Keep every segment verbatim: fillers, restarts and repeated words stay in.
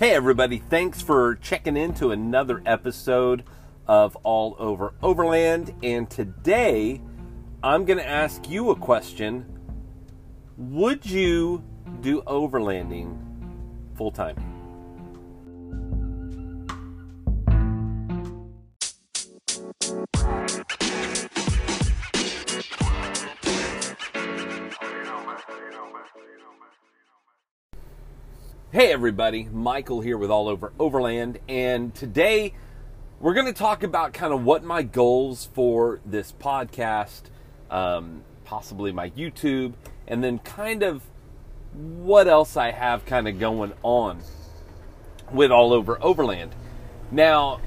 Hey everybody, thanks for checking into another episode of All Over Overland, and today I'm going to ask you a question. Would you do overlanding full time? Hey everybody, Michael here with All Over Overland, and today we're going to talk about kind of what my goals for this podcast, um, possibly my YouTube, and then kind of what else I have kind of going on with All Over Overland. Now,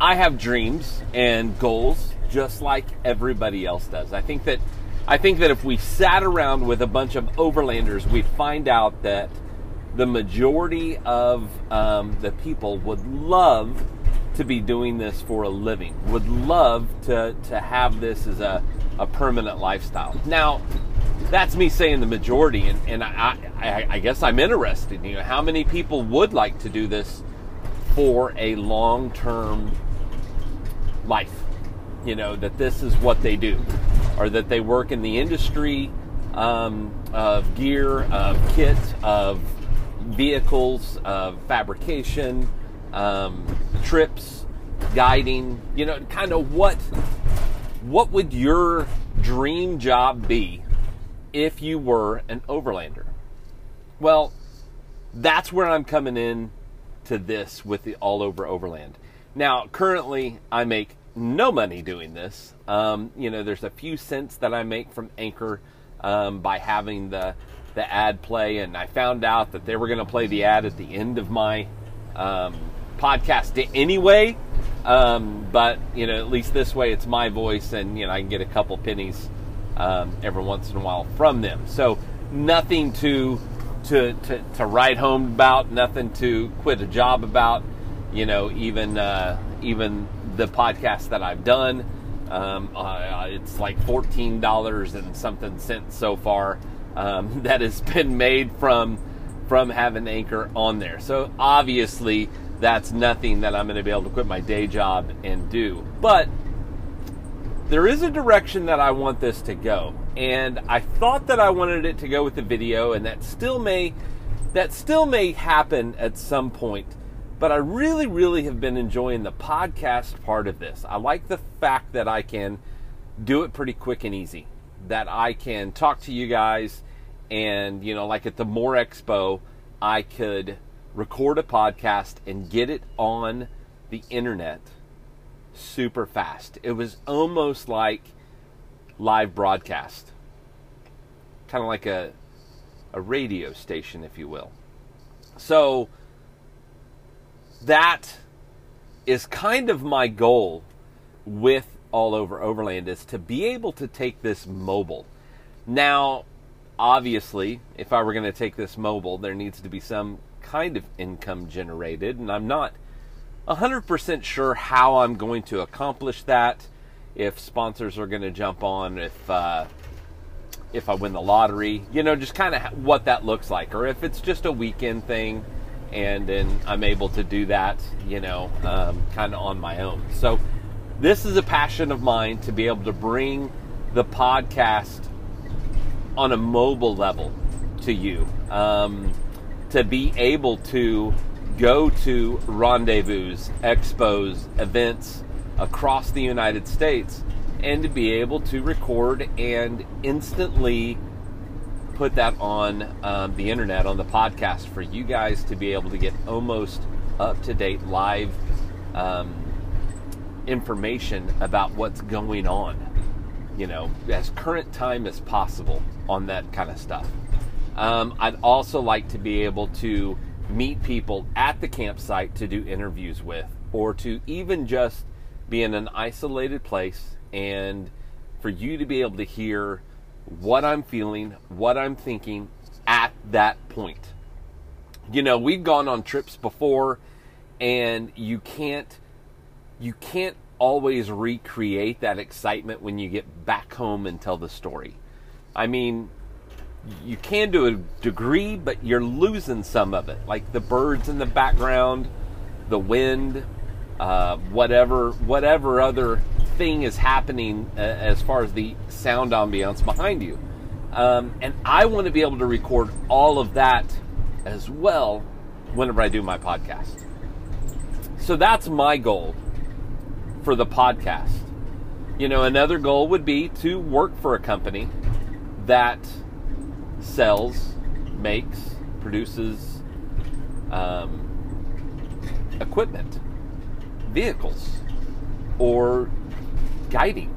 I have dreams and goals just like everybody else does. I think that I think that if we sat around with a bunch of overlanders, we'd find out that the majority of um, the people would love to be doing this for a living, would love to, to have this as a, a permanent lifestyle. Now, that's me saying the majority, and, and I, I, I guess I'm interested. You know, how many people would like to do this for a long-term life? You know, that this is what they do, or that they work in the industry um, of gear, of kit, of vehicles, of fabrication, um, trips, guiding, you know, kind of what, what would your dream job be if you were an overlander? Well, that's where I'm coming in to this with the All Over Overland. Now, currently I make no money doing this. Um, you know, there's a few cents that I make from Anchor um, by having the the ad play, and I found out that they were going to play the ad at the end of my um, podcast anyway, um, but you know, at least this way it's my voice, and you know, I can get a couple pennies um, every once in a while from them. So nothing to to to, to write home about, nothing to quit a job about, you know, even uh, even the podcast that I've done. Um, uh, it's like fourteen dollars and something cents so far um, that has been made from from having Anchor on there. So obviously that's nothing that I'm going to be able to quit my day job and do. But there is a direction that I want this to go, and I thought that I wanted it to go with the video, and that still may that still may happen at some point. But I really, really have been enjoying the podcast part of this. I like the fact that I can do it pretty quick and easy, that I can talk to you guys, and, you know, like at the Moore Expo, I could record a podcast and get it on the internet super fast. It was almost like live broadcast, kind of like a, a radio station, if you will. So that is kind of my goal with All Over Overland, is to be able to take this mobile. Now, obviously, if I were going to take this mobile, there needs to be some kind of income generated, and I'm not one hundred percent sure how I'm going to accomplish that, if sponsors are going to jump on, if uh, if I win the lottery, you know, just kind of what that looks like, or if it's just a weekend thing, and then I'm able to do that, you know, um, kind of on my own. So this is a passion of mine, to be able to bring the podcast on a mobile level to you, um, to be able to go to rendezvous, expos, events across the United States, and to be able to record and instantly put that on um, the internet, on the podcast, for you guys to be able to get almost up-to-date live um, information about what's going on, you know, as current time as possible on that kind of stuff. Um, I'd also like to be able to meet people at the campsite to do interviews with, or to even just be in an isolated place, and for you to be able to hear what I'm feeling, what I'm thinking at that point. You know, we've gone on trips before, and you can't, you can't always recreate that excitement when you get back home and tell the story. I mean, you can to a degree, but you're losing some of it. Like the birds in the background, the wind, uh, whatever, whatever other thing is happening uh, as far as the sound ambiance behind you. Um, and I want to be able to record all of that as well whenever I do my podcast. So that's my goal for the podcast. You know, another goal would be to work for a company that sells, makes, produces um, equipment, vehicles, or guiding.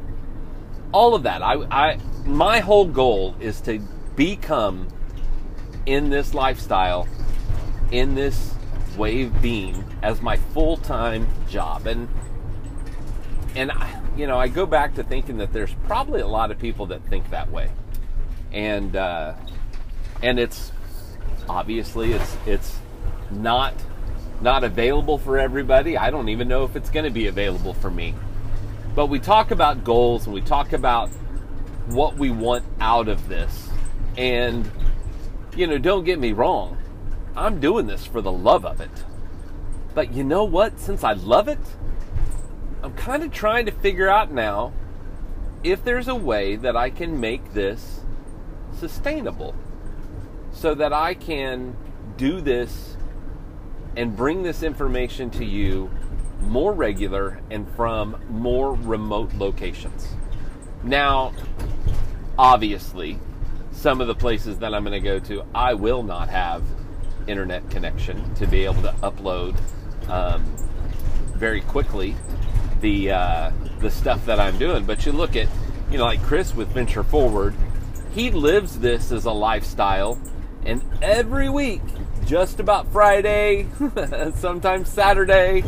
All of that. I, I, my whole goal is to become in this lifestyle, in this wave beam, as my full-time job. And and I, you know, I go back to thinking that there's probably a lot of people that think that way. And uh, and it's obviously it's it's not not available for everybody. I don't even know if it's going to be available for me. But we talk about goals and we talk about what we want out of this. And, you know, don't get me wrong. I'm doing this for the love of it. But you know what? Since I love it, I'm kind of trying to figure out now if there's a way that I can make this sustainable so that I can do this and bring this information to you more regular and from more remote locations. Now, obviously, some of the places that I'm going to go to, I will not have internet connection to be able to upload um, very quickly the uh, the stuff that I'm doing. But you look at, you know, like Chris with Venture Forward, he lives this as a lifestyle, and every week, just about Friday, sometimes Saturday,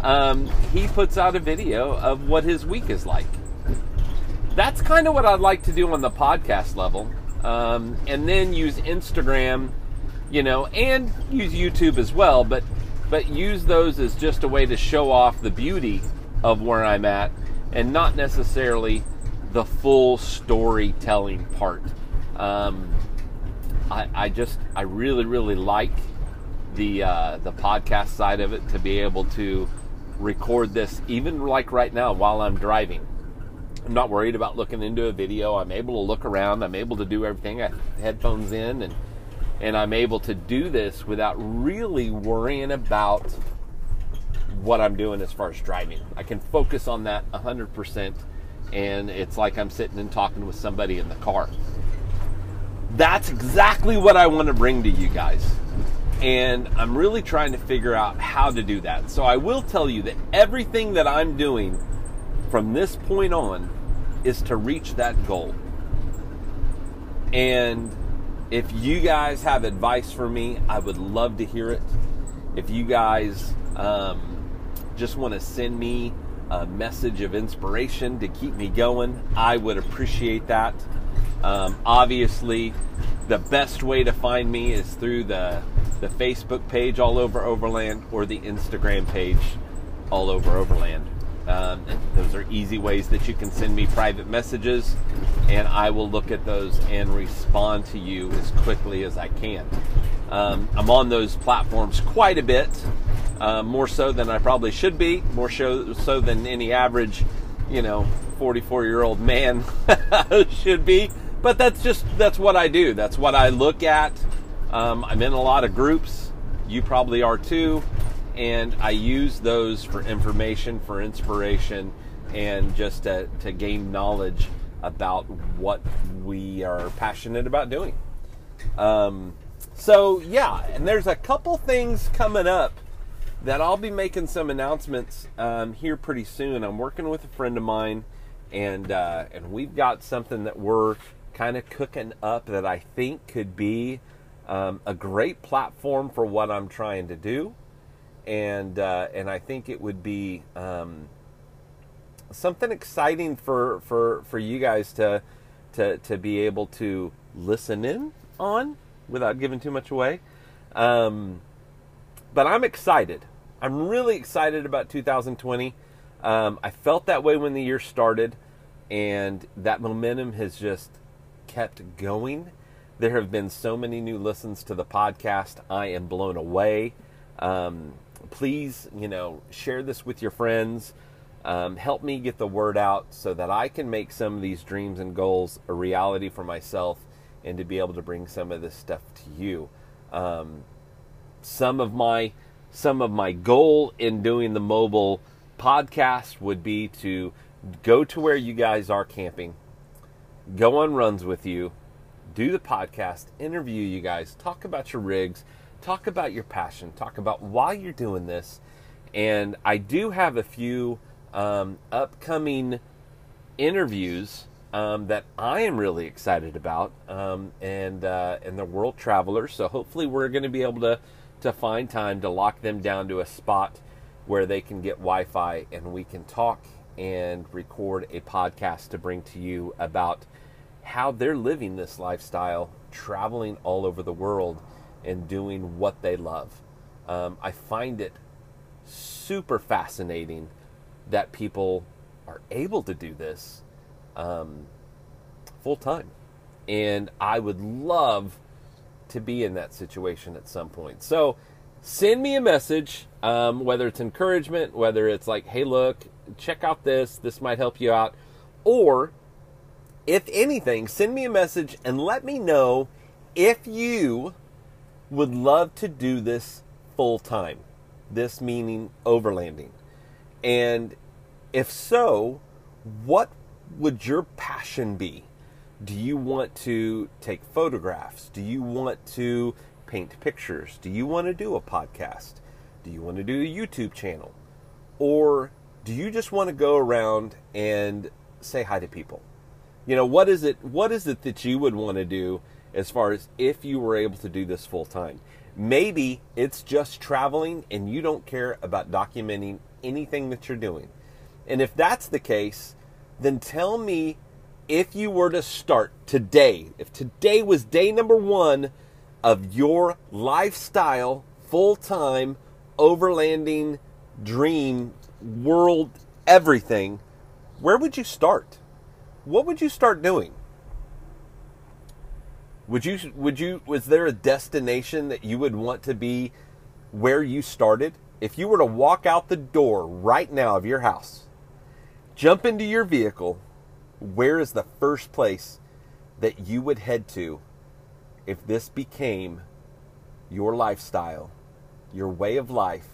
Um, he puts out a video of what his week is like. That's kind of what I'd like to do on the podcast level. Um, and then use Instagram, you know, and use YouTube as well, but, but use those as just a way to show off the beauty of where I'm at and not necessarily the full storytelling part. Um, I, I just, I really, really like the, uh, the podcast side of it, to be able to record this even like right now while I'm driving. I'm not worried about looking into a video. I'm able to look around. I'm able to do everything. I have headphones in, and and I'm able to do this without really worrying about what I'm doing as far as driving. I can focus on that one hundred percent, and it's like I'm sitting and talking with somebody in the car. That's exactly what I want to bring to you guys. And I'm really trying to figure out how to do that. So I will tell you that everything that I'm doing from this point on is to reach that goal. And if you guys have advice for me, I would love to hear it. If you guys um, just want to send me a message of inspiration to keep me going, I would appreciate that. Um, obviously, the best way to find me is through the the Facebook page, All Over Overland, or the Instagram page, All Over Overland. Um, those are easy ways that you can send me private messages, and I will look at those and respond to you as quickly as I can. Um, I'm on those platforms quite a bit, uh, more so than I probably should be, more so, so than any average, you know, forty-four-year-old man should be. But that's just, that's what I do. That's what I look at. Um, I'm in a lot of groups, you probably are too, and I use those for information, for inspiration, and just to, to gain knowledge about what we are passionate about doing. Um, so yeah, and there's a couple things coming up that I'll be making some announcements um, here pretty soon. I'm working with a friend of mine, and uh, and we've got something that we're kind of cooking up that I think could be Um, a great platform for what I'm trying to do, and uh, and I think it would be um, something exciting for, for for you guys to to to be able to listen in on without giving too much away. Um, but I'm excited. I'm really excited about two thousand twenty. Um, I felt that way when the year started, and that momentum has just kept going. There have been so many new listens to the podcast. I am blown away. Um, please, you know, share this with your friends. Um, help me get the word out so that I can make some of these dreams and goals a reality for myself and to be able to bring some of this stuff to you. Um, some of my some of my goal in doing the mobile podcast would be to go to where you guys are camping, go on runs with you, do the podcast, interview you guys, talk about your rigs, talk about your passion, talk about why you're doing this. And I do have a few um, upcoming interviews um, that I am really excited about, um, and uh, and they're world travelers. So hopefully we're going to be able to to find time to lock them down to a spot where they can get Wi-Fi and we can talk and record a podcast to bring to you about how they're living this lifestyle, traveling all over the world and doing what they love. Um, I find it super fascinating that people are able to do this um, full time. And I would love to be in that situation at some point. So send me a message, um, whether it's encouragement, whether it's like, hey, look, check out this, this might help you out. Or if anything, send me a message and let me know if you would love to do this full time. This meaning overlanding. And if so, what would your passion be? Do you want to take photographs? Do you want to paint pictures? Do you want to do a podcast? Do you want to do a YouTube channel? Or do you just want to go around and say hi to people? You know, what is it, what is it that you would want to do as far as if you were able to do this full time? Maybe it's just traveling and you don't care about documenting anything that you're doing. And if that's the case, then tell me, if you were to start today, if today was day number one of your lifestyle, full-time, overlanding, dream, world, everything, where would you start? What would you start doing? Would you, would you, was there a destination that you would want to be where you started? If you were to walk out the door right now of your house, jump into your vehicle, where is the first place that you would head to if this became your lifestyle, your way of life,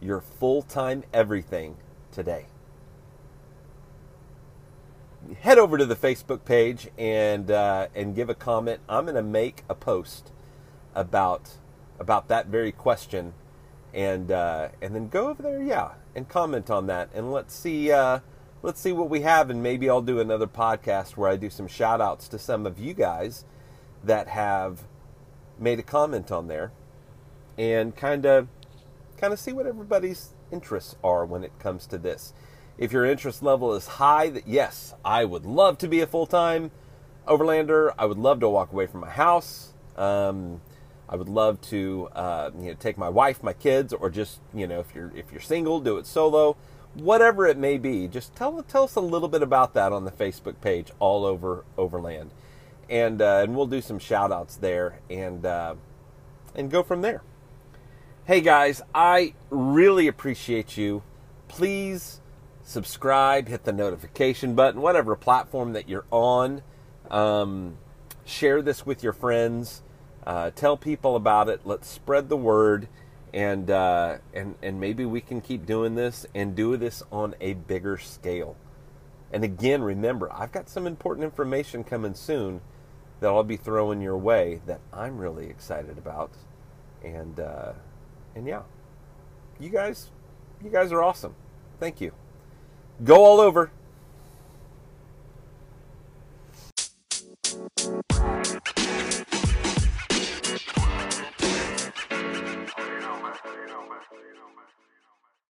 your full-time everything today? Head over to the Facebook page and uh, and give a comment. I'm going to make a post about about that very question, and uh, and then go over there, yeah, and comment on that, and let's see uh, let's see what we have, and maybe I'll do another podcast where I do some shout outs to some of you guys that have made a comment on there, and kind of kind of see what everybody's interests are when it comes to this. If your interest level is high, that yes, I would love to be a full-time overlander. I would love to walk away from my house. Um, I would love to, uh, you know, take my wife, my kids, or just, you know, if you're if you're single, do it solo. Whatever it may be, just tell tell us a little bit about that on the Facebook page, All Over Overland, and uh, and we'll do some shout-outs there and uh, and go from there. Hey guys, I really appreciate you. Please subscribe, hit the notification button, whatever platform that you're on. Um, share this with your friends. Uh, tell people about it. Let's spread the word, and uh, and and maybe we can keep doing this and do this on a bigger scale. And again, remember, I've got some important information coming soon that I'll be throwing your way that I'm really excited about. And uh, and yeah, you guys, you guys are awesome. Thank you. Go all over.